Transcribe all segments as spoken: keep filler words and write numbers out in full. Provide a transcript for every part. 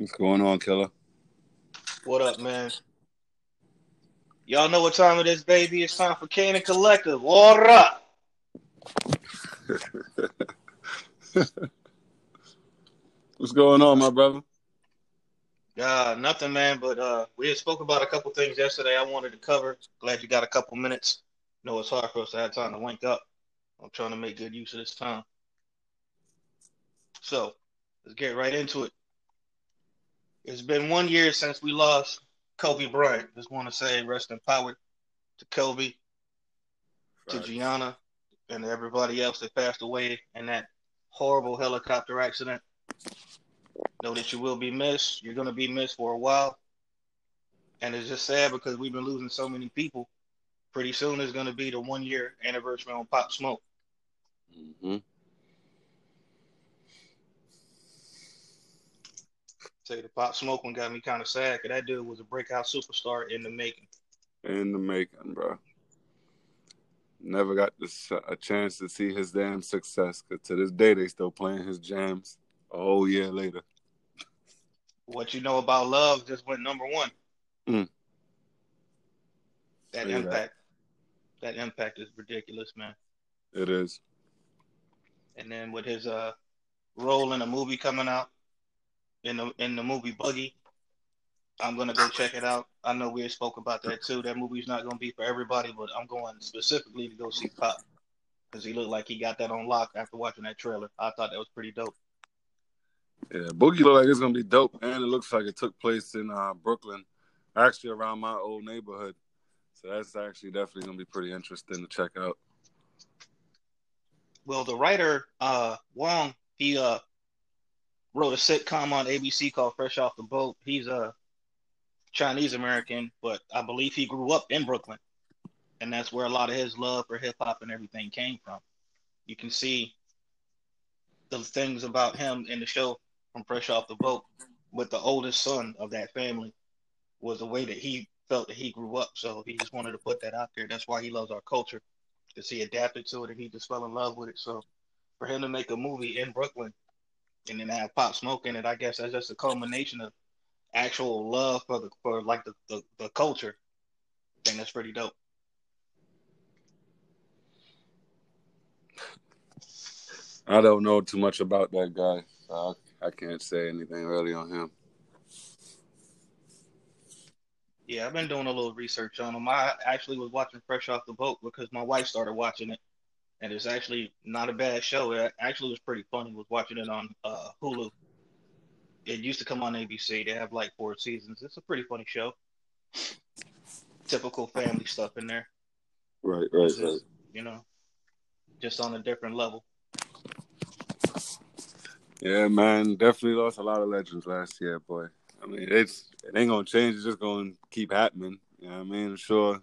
What's going on, killer? What up, man? Y'all know what time it is, baby. It's time for Canaan Collective. All right. What's going on, my brother? Uh, nothing, man, but uh, we had spoke about a couple things yesterday I wanted to cover. Glad you got a couple minutes. I know it's hard for us to have time to link up. I'm trying to make good use of this time. So, let's get right into it. It's been one year since we lost Kobe Bryant. Just want to say rest in power to Kobe, right. to Gianna, and everybody else that passed away in that horrible helicopter accident. Know that you will be missed. You're going to be missed for a while. And it's just sad because we've been losing so many people. Pretty soon is going to be the one-year anniversary on Pop Smoke. Mm-hmm. Say the Pop Smoke one got me kind of sad because that dude was a breakout superstar in the making. In the making, bro. Never got this, a chance to see his damn success because to this day they still playing his jams a whole year later. What you know about love just went number one. Mm. That Say impact, that. that impact is ridiculous, man. It is. And then with his uh, role in a movie coming out, in the in the movie Boogie, I'm gonna go check it out. I know we spoke about that too. That movie's not gonna be for everybody, but I'm going specifically to go see Pop because he looked like he got that on lock after watching that trailer. I thought that was pretty dope. Yeah, Boogie looked like it's gonna be dope, and it looks like it took place in uh, Brooklyn, actually around my old neighborhood. So that's actually definitely going to be pretty interesting to check out. Well, the writer, uh, Wong, he uh, wrote a sitcom on A B C called Fresh Off the Boat. He's a Chinese-American, but I believe he grew up in Brooklyn. And that's where a lot of his love for hip-hop and everything came from. You can see the things about him in the show from Fresh Off the Boat with the oldest son of that family was the way that he felt that he grew up, so he just wanted to put that out there. That's why he loves our culture, because he adapted to it and he just fell in love with it. So for him to make a movie in Brooklyn and then have Pop Smoke in it, I guess that's just a culmination of actual love for the for like the, the, the culture. I think that's pretty dope. I don't know too much about that guy. Uh, I can't say anything really on him. Yeah, I've been doing a little research on him. I actually was watching Fresh Off the Boat because my wife started watching it, and it's actually not a bad show. It actually was pretty funny. I was watching it on uh, Hulu. It used to come on A B C. They have like four seasons. It's a pretty funny show. Typical family stuff in there. Right, right, just, right. You know, just on a different level. Yeah, man, definitely lost a lot of legends last year, boy. I mean, it's it ain't gonna change. It's just gonna keep happening. You know what I mean? I'm sure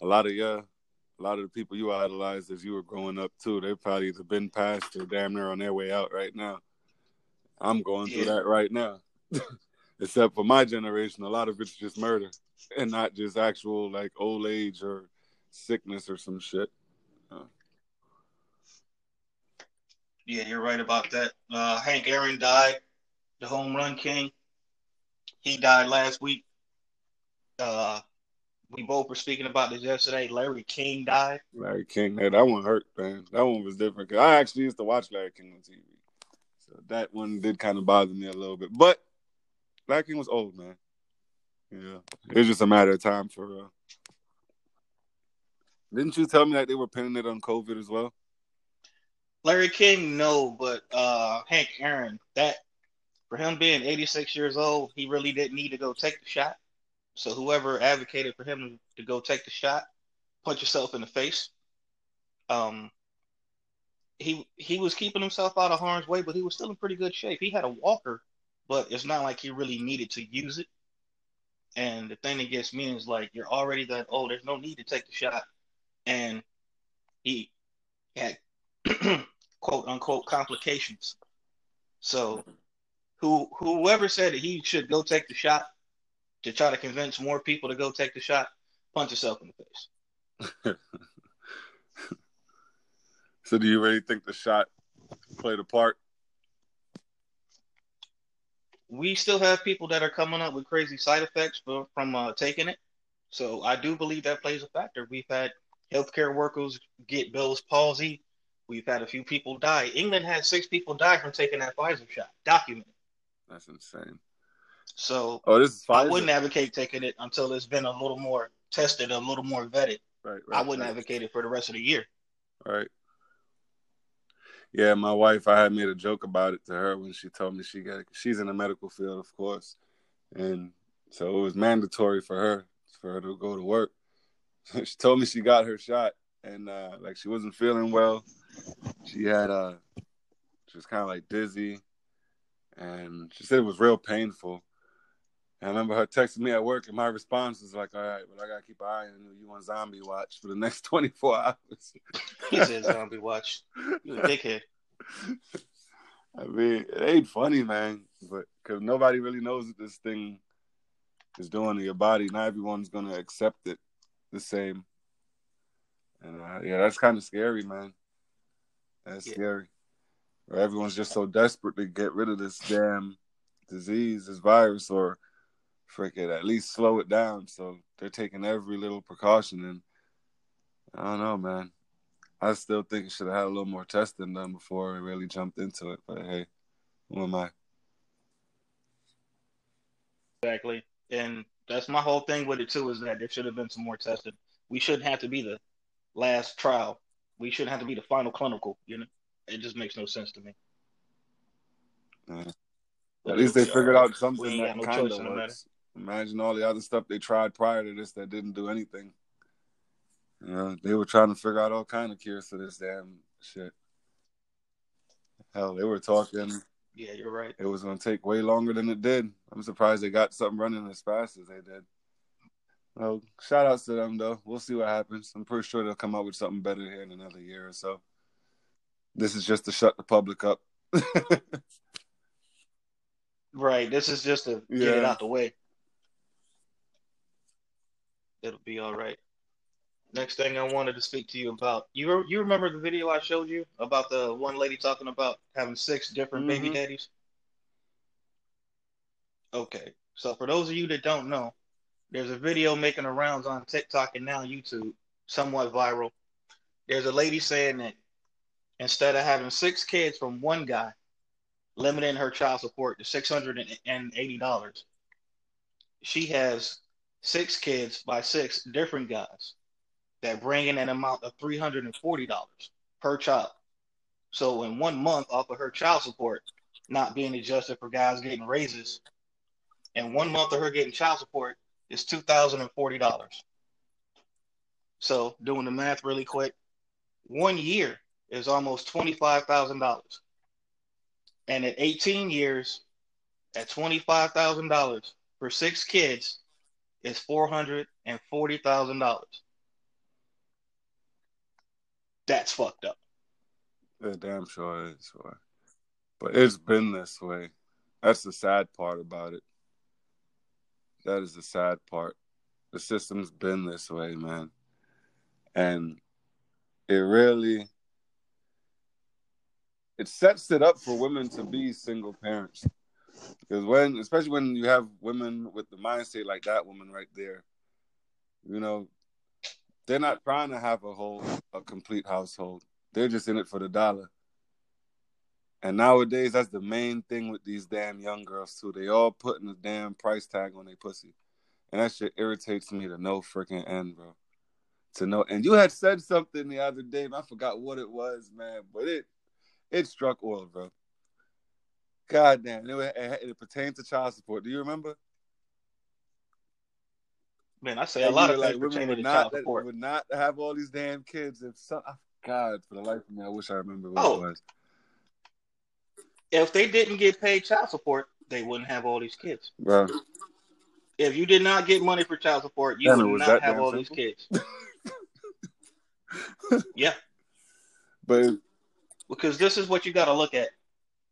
a lot of your, a lot of the people you idolized as you were growing up too, they probably either been past or damn near on their way out right now. I'm going yeah. through that right now. Except for my generation, a lot of it's just murder and not just actual like old age or sickness or some shit. Uh. Yeah, you're right about that. Uh, Hank Aaron died, the home run king. He died last week. Uh, we both were speaking about this yesterday. Larry King died. Larry King, hey, that one hurt, man. That one was different. Cause I actually used to watch Larry King on T V. So that one did kind of bother me a little bit. But Larry King was old, man. Yeah. It was just a matter of time for real. Didn't you tell me that they were pinning it on COVID as well? Larry King, no. But uh, Hank Aaron, that... For him being eighty-six years old, he really didn't need to go take the shot. So whoever advocated for him to go take the shot, punch yourself in the face. Um, he he was keeping himself out of harm's way, but he was still in pretty good shape. He had a walker, but it's not like he really needed to use it. And the thing that gets me is like, you're already that old. There's no need to take the shot. And he had quote unquote complications. So... Who whoever said that he should go take the shot to try to convince more people to go take the shot, punch yourself in the face. So do you really think the shot played a part? we still have people that are coming up with crazy side effects from, from uh, taking it. So I do believe that plays a factor. We've had healthcare workers get Bell's palsy. We've had a few people die. England had six people die from taking that Pfizer shot. Documented. That's insane. So oh, this is Pfizer. I wouldn't advocate taking it until it's been a little more tested, a little more vetted. Right, right, I wouldn't right. advocate it for the rest of the year. Right. Yeah, my wife, I had made a joke about it to her when she told me she got it. She's in the medical field, of course. And so it was mandatory for her, for her to go to work. She told me she got her shot and uh, like she wasn't feeling well. She had, uh, she was kind of like dizzy and she said it was real painful. And I remember her texting me at work and my response was like, all right, but I got to keep an eye on you. You on zombie watch for the next twenty-four hours. He said zombie watch. You a dickhead. I mean, it ain't funny, man, but because nobody really knows what this thing is doing to your body. Not everyone's going to accept it the same. And uh, yeah, that's kind of scary, man. That's yeah. scary. Or everyone's just so desperate to get rid of this damn disease, this virus, or freaking at least slow it down. So they're taking every little precaution. And I don't know, man. I still think it should have had a little more testing done before I really jumped into it. But hey, who am I? Exactly. And that's my whole thing with it, too, is that there should have been some more testing. We shouldn't have to be the last trial. We shouldn't have to be the final clinical, you know? It just makes no sense to me. Yeah. At least they figured out something that no kind of works. Imagine all the other stuff they tried prior to this that didn't do anything. You know, they were trying to figure out all kind of cures for this damn shit. Hell, they were talking. Yeah, you're right. It was going to take way longer than it did. I'm surprised they got something running as fast as they did. Well, shout outs to them, though. We'll see what happens. I'm pretty sure they'll come up with something better here in another year or so. This is just to shut the public up. Right. This is just to yeah. get it out the way. It'll be all right. Next thing I wanted to speak to you about, you re- you remember the video I showed you about the one lady talking about having six different mm-hmm. baby daddies? Okay. So for those of you that don't know, there's a video making the rounds on TikTok and now YouTube, somewhat viral. There's a lady saying that instead of having six kids from one guy, limiting her child support to six hundred eighty dollars. She has six kids by six different guys that bring in an amount of three hundred forty dollars per child. So in one month off of her child support, not being adjusted for guys getting raises, and one month of her getting child support is two thousand forty dollars. So doing the math really quick, one year is almost twenty-five thousand dollars. And at eighteen years, at twenty-five thousand dollars for six kids, is four hundred forty thousand dollars. That's fucked up. Yeah, damn sure it is. But it's been this way. That's the sad part about it. That is the sad part. The system's been this way, man. And it really... it sets it up for women to be single parents. Because when, especially when you have women with the mindset like that woman right there, you know, they're not trying to have a whole, a complete household. They're just in it for the dollar. And nowadays, that's the main thing with these damn young girls too. They all putting a damn price tag on their pussy. And that shit irritates me to no freaking end, bro. To no end. You had said something the other day, and I forgot what it was, man, but it, It struck oil, bro. God damn. It, it, it pertains to child support. Do you remember? Man, I say and a lot of like women would not, would not have all these damn kids. If some, God, for the life of me, I wish I remember what oh. it was. If they didn't get paid child support, they wouldn't have all these kids. Bro. If you did not get money for child support, you damn, would not have all simple? these kids. Yeah. But... It, Because this is what you got to look at.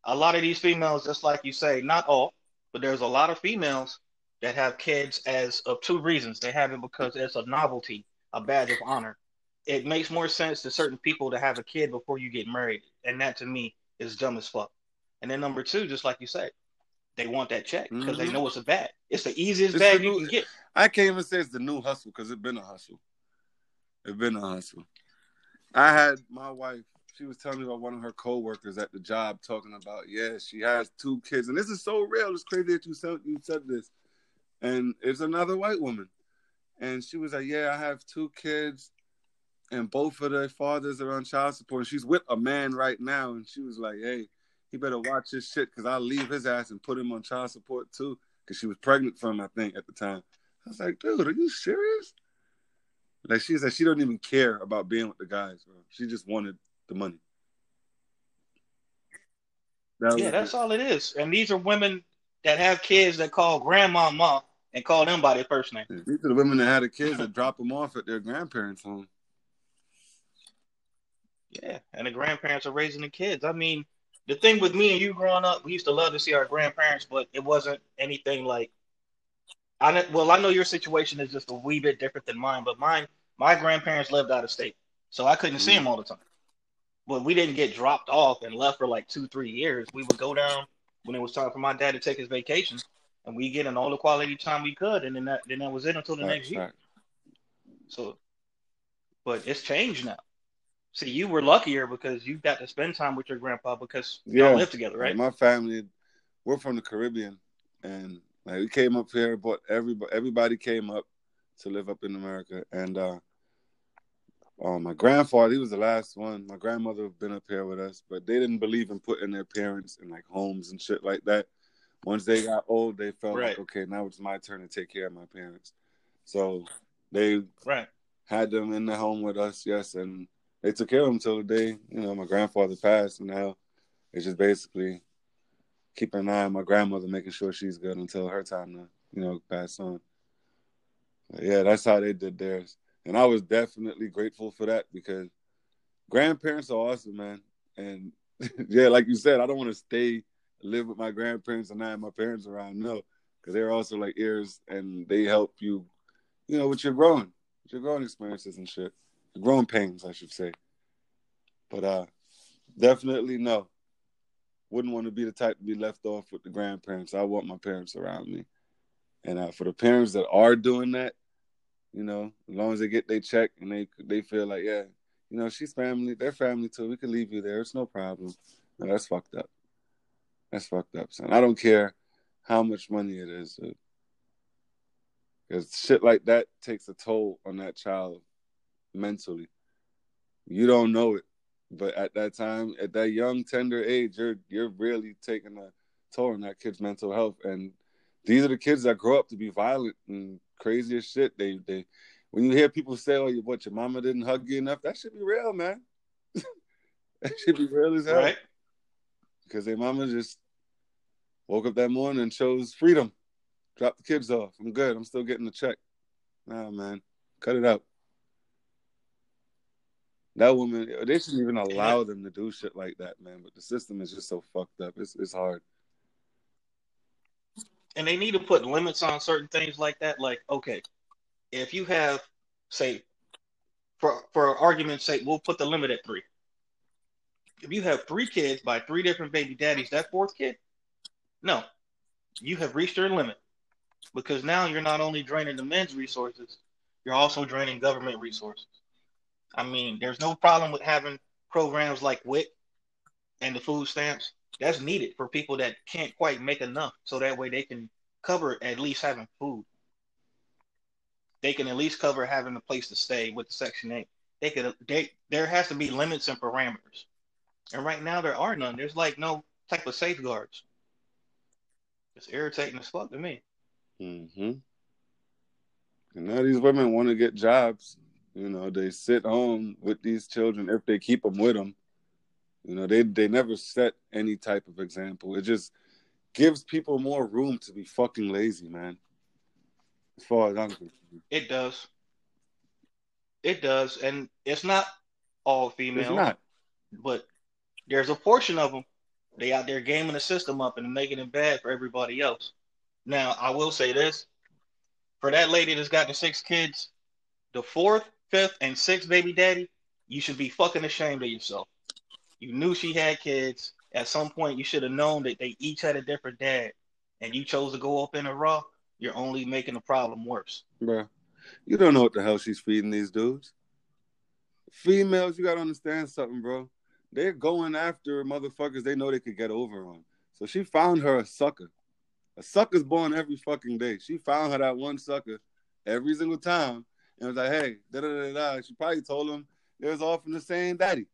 A lot of these females, just like you say, not all, but there's a lot of females that have kids as of two reasons. They have it because it's a novelty, a badge of honor. It makes more sense to certain people to have a kid before you get married. And that, to me, is dumb as fuck. And then number two, just like you said, they want that check because mm-hmm. they know it's a bag. It's the easiest it's bag the new, you can get. I can't even say it's the new hustle because it's been a hustle. It's been a hustle. I had my wife, she was telling me about one of her coworkers at the job talking about, yeah, she has two kids. And this is so real. It's crazy that you said, you said this. And it's another white woman. And she was like, yeah, I have two kids. And both of their fathers are on child support. And she's with a man right now. And she was like, hey, he better watch his shit because I'll leave his ass and put him on child support too. Because she was pregnant from, I think, at the time. I was like, dude, are you serious? Like, she said she don't even care about being with the guys, bro. She just wanted the money. That yeah, that's it. All it is. And these are women that have kids that call grandmama and call them by their first name. These are the women that had the kids that drop them off at their grandparents' home. Yeah, and the grandparents are raising the kids. I mean, the thing with me and you growing up, we used to love to see our grandparents, but it wasn't anything like... I, well, I know your situation is just a wee bit different than mine, but mine, my grandparents lived out of state, so I couldn't mm-hmm. see them all the time. But we didn't get dropped off and left for like two, three years. We would go down when it was time for my dad to take his vacation, and we get in all the quality time we could, and then that, then that was it until the that's next right. year. So, but it's changed now. See, you were luckier because you got to spend time with your grandpa because you yeah. all live together, right? My family, we're from the Caribbean, and like we came up here, but everybody everybody came up to live up in America. And uh, uh, my grandfather, he was the last one. My grandmother had been up here with us, but they didn't believe in putting their parents in like homes and shit like that. Once they got old, they felt right. like, okay, now it's my turn to take care of my parents. So they right. had them in the home with us, yes, and they took care of them till the day, you know, my grandfather passed. And now it's just basically keeping an eye on my grandmother, making sure she's good until her time to, you know, pass on. But yeah, that's how they did theirs. And I was definitely grateful for that because grandparents are awesome, man. And yeah, like you said, I don't want to stay, live with my grandparents and not have my parents around, no. Because they're also like ears and they help you, you know, with your growing, with your growing experiences and shit. Growing pains, I should say. But uh, definitely no. Wouldn't want to be the type to be left off with the grandparents. I want my parents around me. And uh, for the parents that are doing that, you know, as long as they get their check and they they feel like, yeah, you know, she's family, they're family too. We can leave you there. It's no problem. No, that's fucked up. That's fucked up, son. I don't care how much money it is. Because shit like that takes a toll on that child. Mentally, you don't know it, but at that time, at that young tender age, you're you're really taking a toll on that kid's mental health. And these are the kids that grow up to be violent and crazy as shit. They they when you hear people say, "Oh, you what your mama didn't hug you enough," that should be real, man. That should be real as hell, right? Because their mama just woke up that morning and chose freedom. Drop the kids off. I'm good. I'm still getting the check. Nah, man, cut it out. That woman, they shouldn't even allow them to do shit like that, man. But the system is just so fucked up. It's it's hard. And they need to put limits on certain things like that. Like, okay, if you have, say, for for argument's sake, we'll put the limit at three. If you have three kids by three different baby daddies, that fourth kid, no, you have reached your limit. Because now you're not only draining the men's resources, you're also draining government resources. I mean, there's no problem with having programs like W I C and the food stamps. That's needed for people that can't quite make enough, so that way they can cover at least having food. They can at least cover having a place to stay with the Section eight. They could. They, there has to be limits and parameters. And right now there are none. There's like no type of safeguards. It's irritating as fuck to me. Mm-hmm. And now these women want to get jobs. You know, they sit home with these children if they keep them with them. You know, they, they never set any type of example. It just gives people more room to be fucking lazy, man. As far as I'm concerned. It does. It does. And it's not all female. It's not. But there's a portion of them. They out there gaming the system up and making it bad for everybody else. Now, I will say this. For that lady that's got the six kids, the fourth, fifth, and sixth baby daddy, you should be fucking ashamed of yourself. You knew she had kids. At some point, you should have known that they each had a different dad. and you chose to go up in a raw, you're only making the problem worse. Bruh, you don't know what the hell she's feeding these dudes. Females, you got to understand something, bro. They're going after motherfuckers they know they could get over on. So she found her a sucker. A sucker's born every fucking day. She found her that one sucker every single time. And was like, hey, da-da-da-da. She probably told him they was all from the same daddy.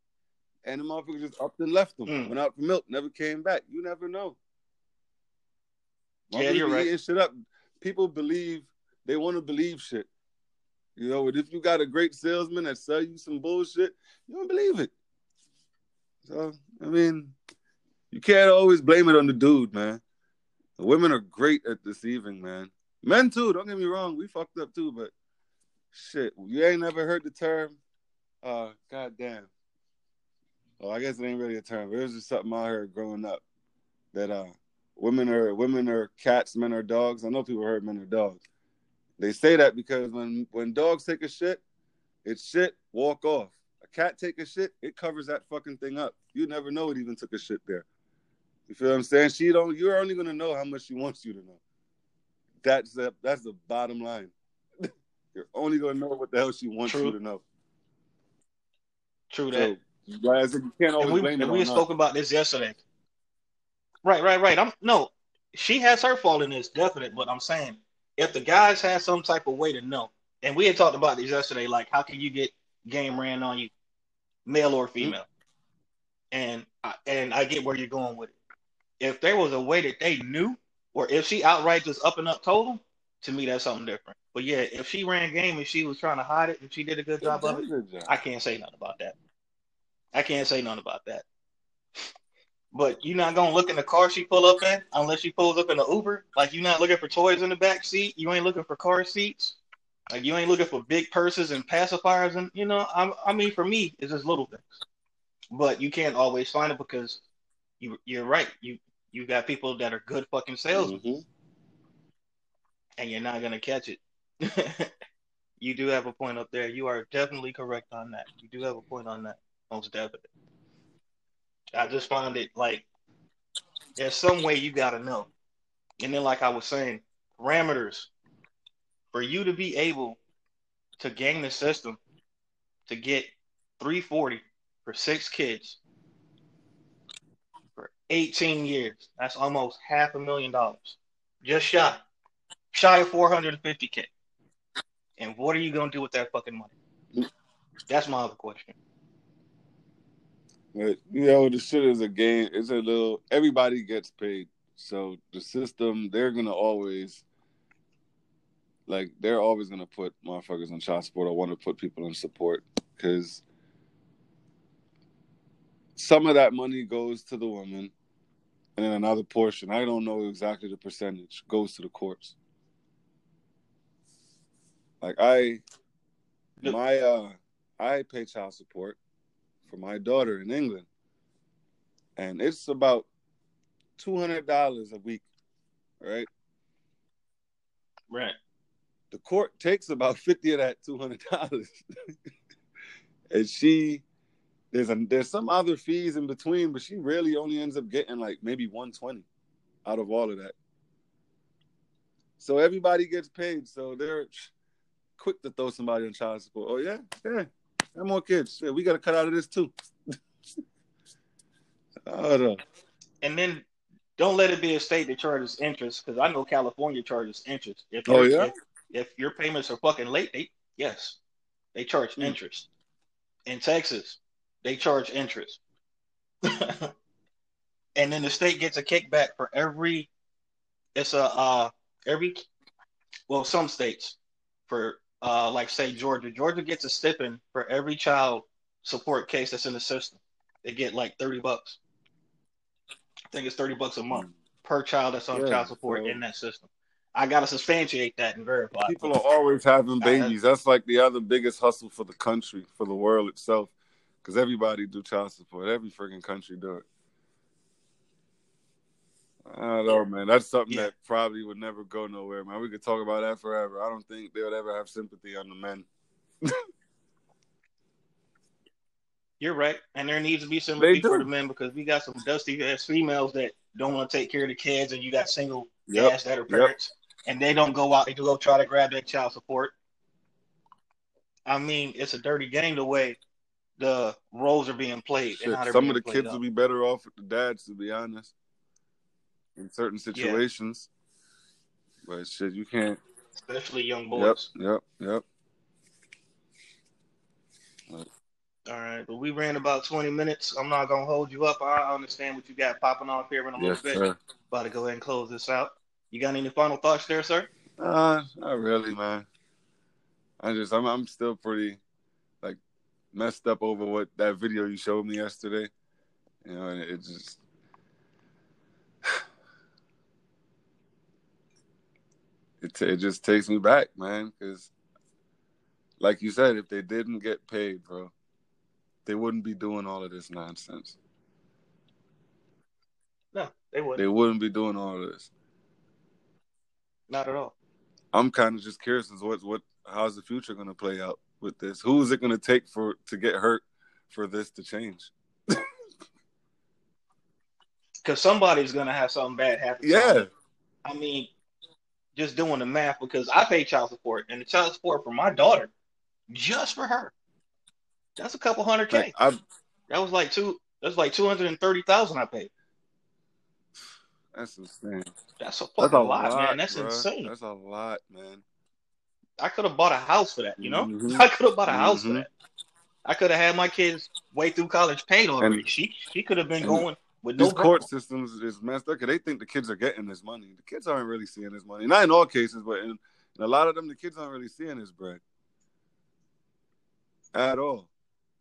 And the motherfucker just upped and left them. Mm. Went out for milk. Never came back. You never know. Yeah, you're right. Eating shit up. People believe, they want to believe shit. You know, if you got a great salesman that sell you some bullshit, you don't believe it. So, I mean, you can't always blame it on the dude, man. The women are great at deceiving, man. Men, too. Don't get me wrong. We fucked up, too, but shit. You ain't never heard the term, uh, goddamn. Oh, I guess it ain't really a term, but it was just something I heard growing up that uh, women are women are cats, men are dogs. I know people heard men are dogs. They say that because when, when dogs take a shit, it's shit, walk off. A cat take a shit, it covers that fucking thing up. You never know it even took a shit there. You feel what I'm saying? She don't. You're only gonna know how much she wants you to know. That's the that's the bottom line. You're only gonna know what the hell she wants True. you to know. True that. So, Right, you can't always and we, blame and we spoke about this yesterday. Right, right, right. I'm no, she has her fault in this, definite. But I'm saying, if the guys had some type of way to know, and we had talked about this yesterday, like how can you get game ran on you, male or female? Mm-hmm. And I, and I get where you're going with it. If there was a way that they knew, or if she outright just up and up told them, to me that's something different. But yeah, if she ran game and she was trying to hide it, and she did a good job of it, job. I can't say nothing about that. I can't say nothing about that. But you're not going to look in the car she pull up in unless she pulls up in an Uber. Like, you're not looking for toys in the back seat. You ain't looking for car seats. Like, you ain't looking for big purses and pacifiers. And, you know, I, I mean, for me, it's just little things. But you can't always find it because you, you're right. You you got people that are good fucking salesmen. Mm-hmm. And you're not going to catch it. You do have a point up there. You are definitely correct on that. You do have a point on that. Most definitely. I just find it like there's some way you gotta know. And then like I was saying, parameters for you to be able to game the system to get three forty for six kids for eighteen years. That's almost half a million dollars. Just shy. Shy of four hundred fifty K. And what are you gonna do with that fucking money? That's my other question. But, you know, the shit is a game. It's a little, everybody gets paid. So the system, they're going to always, like, they're always going to put motherfuckers on child support or want to put people on support because some of that money goes to the woman and then another portion, I don't know exactly the percentage, goes to the courts. Like, I, my, uh, I pay child support for my daughter in England. And it's about two hundred dollars a week, right? Right. The court takes about fifty of that two hundred dollars. And she, there's a, there's some other fees in between, but she really only ends up getting like maybe one hundred twenty out of all of that. So everybody gets paid. So they're quick to throw somebody on child support. Oh, yeah, yeah. Have more kids. Yeah, we got to cut out of this too. And then don't let it be a state that charges interest, because I know California charges interest. If oh, yeah? if, if your payments are fucking late, they yes, they charge mm. interest. In Texas, they charge interest. And then the state gets a kickback for every. It's a uh, every. Well, some states for. Uh, like, say, Georgia. Georgia gets a stipend for every child support case that's in the system. They get, like, thirty bucks. I think it's thirty bucks a month per child that's on yeah, child support so in that system. I got to substantiate that and verify. People are always having babies. That's, like, the other biggest hustle for the country, for the world itself, because everybody do child support. Every freaking country do it. I don't know, man. That's something yeah. that probably would never go nowhere, man. We could talk about that forever. I don't think they would ever have sympathy on the men. You're right. And there needs to be sympathy for the men because we got some dusty ass females that don't want to take care of the kids, and you got single yep. ask that her parents, yep. and they don't go out. They do go try to grab that child support. I mean, it's a dirty game the way the roles are being played. Shit, and how they're some being of the kids up. Would be better off with the dads, to be honest, in certain situations. Yeah. But shit, you can't. Especially young boys. Yep, yep, yep. Right. All right, but we ran about twenty minutes. I'm not going to hold you up. I understand what you got popping off here in a yes, little bit. Sir. About to go ahead and close this out. You got any final thoughts there, sir? Uh, not really, man. I just, I'm, I'm still pretty, like, messed up over what that video you showed me yesterday. You know, and it, it just... It, t- it just takes me back, man, because like you said, if they didn't get paid, bro, they wouldn't be doing all of this nonsense. No, they wouldn't. They wouldn't be doing all of this. Not at all. I'm kind of just curious as what what how's the future going to play out with this? Who is it going to take for to get hurt for this to change? Because somebody's going to have something bad happen. Yeah. I mean... Just doing the math, because I pay child support, and the child support for my daughter, just for her, that's a couple hundred K. Like, that was like two. That's like two hundred and thirty thousand I paid. That's insane. That's a fucking that's a lot, lot, man. That's bro. insane. That's a lot, man. I could have bought a house for that. You know, mm-hmm. I could have bought a house mm-hmm. for that. I could have had my kids way through college paid already. And, she she could have been going. With these no court problem. Systems is messed up because they think the kids are getting this money. The kids aren't really seeing this money. Not in all cases, but in, in a lot of them, the kids aren't really seeing this bread at all.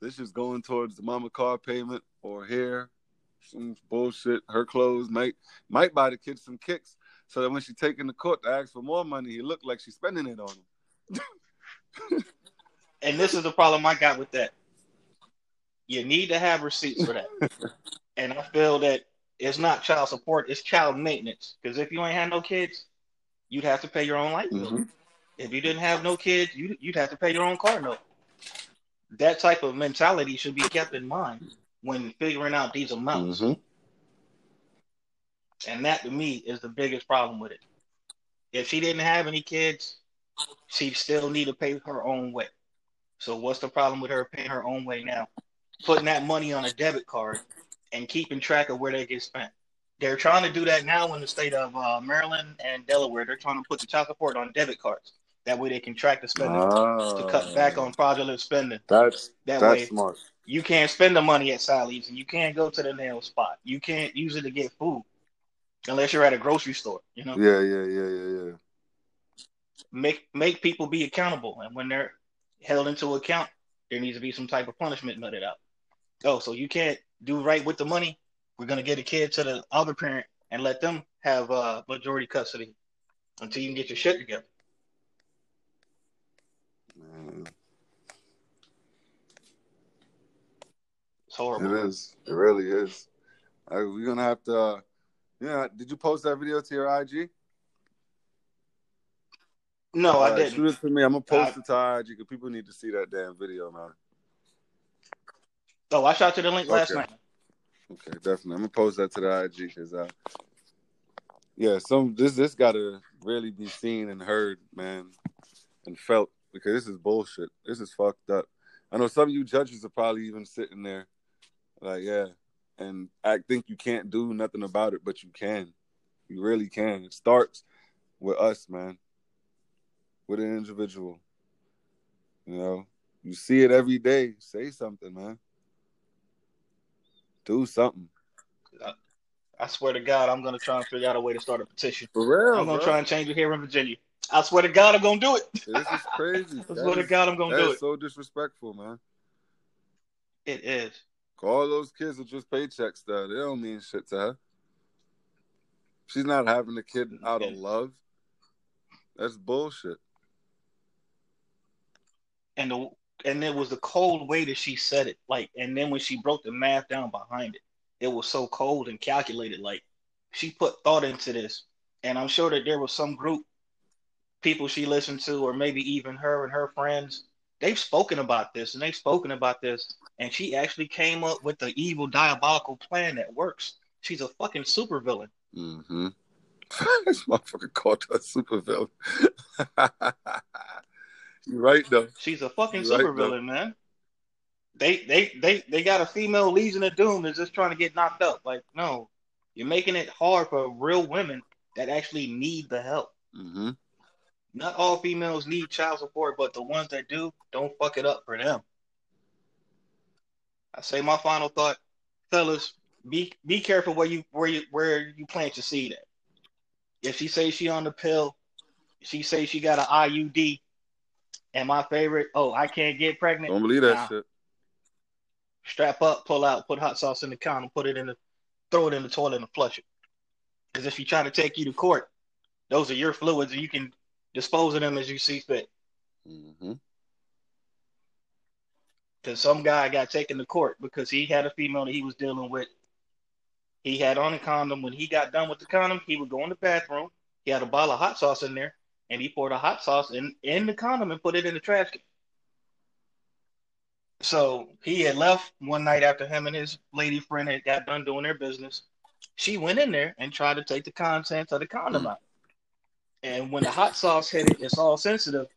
This is going towards the mama car payment or hair, some bullshit. Her clothes might might buy the kids some kicks so that when she's taking the court to ask for more money, it look like she's spending it on them. And this is the problem I got with that. You need to have receipts for that. And I feel that it's not child support, it's child maintenance. Because if you ain't had no kids, you'd have to pay your own light bill. Mm-hmm. If you didn't have no kids, you'd, you'd have to pay your own car note. That type of mentality should be kept in mind when figuring out these amounts. Mm-hmm. And that, to me, is the biggest problem with it. If she didn't have any kids, she'd still need to pay her own way. So what's the problem with her paying her own way now? Putting that money on a debit card and keeping track of where they get spent. They're trying to do that now in the state of uh, Maryland and Delaware. They're trying to put the child support on debit cards. That way they can track the spending oh, to cut back on fraudulent spending. That's that that's way, smart. You can't spend the money at Sally's, and you can't go to the nail spot. You can't use it to get food unless you're at a grocery store. You know? Yeah, yeah, yeah, yeah, yeah. Make make people be accountable, and when they're held into account, there needs to be some type of punishment nutted out. Oh, so you can't do right with the money, we're going to get a kid to the other parent and let them have uh, majority custody until you can get your shit together. Man. It's horrible. It is. It really is. Right, we're going to have to... Uh, yeah, did you post that video to your I G? No, uh, I didn't. Shoot it to me. I'm going to post I... it to our I G because people need to see that damn video, man. Oh, I shot you the link last okay. night. Okay, definitely. I'm gonna post that to the I G because, uh, yeah, some this this gotta really be seen and heard, man, and felt because this is bullshit. This is fucked up. I know some of you judges are probably even sitting there, like, yeah, and I think you can't do nothing about it, but you can. You really can. It starts with us, man, with an individual. You know, you see it every day. Say something, man. Do something. I, I swear to God, I'm going to try and figure out a way to start a petition. For real, I'm going to try and change it here in Virginia. I swear to God, I'm going to do it. This is crazy. I swear is, to God, I'm going to do it. That is so disrespectful, man. It is. All those kids are just paychecks, though. They don't mean shit to her. She's not having the kid out of love. That's bullshit. And the... And it was the cold way that she said it. Like, and then when she broke the math down behind it, it was so cold and calculated. Like, she put thought into this. And I'm sure that there was some group, people she listened to, or maybe even her and her friends, they've spoken about this, and they've spoken about this. And she actually came up with the evil, diabolical plan that works. She's a fucking supervillain. Mm-hmm. This motherfucker called her a supervillain. You're right, though. She's a fucking You're supervillain, right, man. They, they, they, they got a female Legion of Doom that's just trying to get knocked up. Like, no. You're making it hard for real women that actually need the help. Mm-hmm. Not all females need child support, but the ones that do, don't fuck it up for them. I say my final thought, fellas, be be careful where you where you where you plant your seed at. If she says she on the pill, if she says she got an I U D, and my favorite, oh, I can't get pregnant. Don't believe that nah. shit. Strap up, pull out, put hot sauce in the condom, put it in the, throw it in the toilet and flush it. Because if she trying to take you to court, those are your fluids, and you can dispose of them as you see fit. Mm-hmm. Because some guy got taken to court because he had a female that he was dealing with. He had on a condom. When he got done with the condom, he would go in the bathroom. He had a bottle of hot sauce in there, and he poured a hot sauce in, in the condom and put it in the trash can. So he had left one night after him and his lady friend had got done doing their business. She went in there and tried to take the contents of the condom out. And when the hot sauce hit it, it's all sensitive.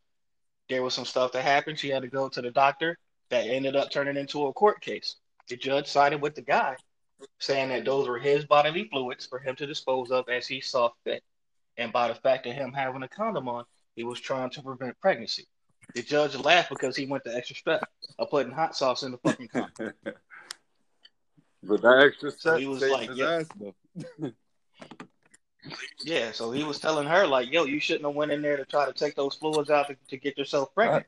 There was some stuff that happened. She had to go to the doctor. That ended up turning into a court case. The judge sided with the guy, saying that those were his bodily fluids for him to dispose of as he saw fit. And by the fact of him having a condom on, he was trying to prevent pregnancy. The judge laughed because he went the extra step of putting hot sauce in the fucking condom. But that extra step, so he was like, yeah. yeah, so he was telling her, like, yo, you shouldn't have went in there to try to take those fluids out to, to get yourself pregnant.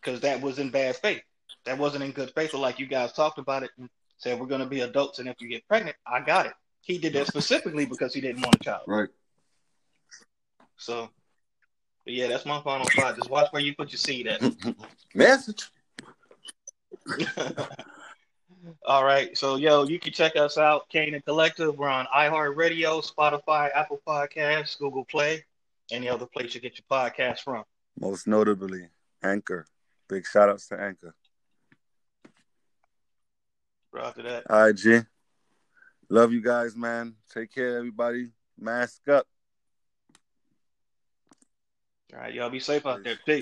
Because that was in bad faith. That wasn't in good faith, so like you guys talked about it and said we're going to be adults, and if you get pregnant, I got it. He did that specifically because he didn't want a child. Right. So, but yeah, that's my final thought. Just watch where you put your seed at. Message. All right. So, yo, you can check us out, Canaan Collective. We're on iHeartRadio, Spotify, Apple Podcasts, Google Play, any other place you get your podcast from. Most notably, Anchor. Big shout-outs to Anchor. After that. All right, G. Love you guys, man. Take care, everybody. Mask up. All right, y'all be safe out there. Peace.